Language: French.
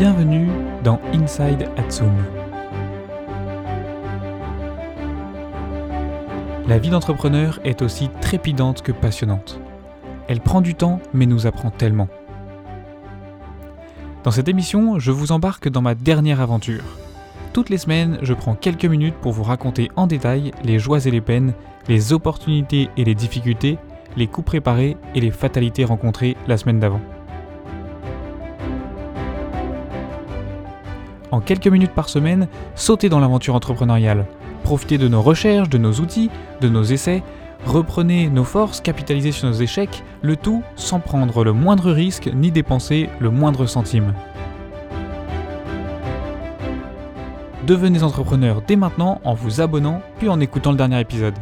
Bienvenue dans Inside Hatsum. La vie d'entrepreneur est aussi trépidante que passionnante. Elle prend du temps, mais nous apprend tellement. Dans cette émission, je vous embarque dans ma dernière aventure. Toutes les semaines, je prends quelques minutes pour vous raconter en détail les joies et les peines, les opportunités et les difficultés, les coups préparés et les fatalités rencontrées la semaine d'avant. En quelques minutes par semaine, sautez dans l'aventure entrepreneuriale. Profitez de nos recherches, de nos outils, de nos essais. Reprenez nos forces, capitalisez sur nos échecs, le tout sans prendre le moindre risque ni dépenser le moindre centime. Devenez entrepreneur dès maintenant en vous abonnant puis en écoutant le dernier épisode.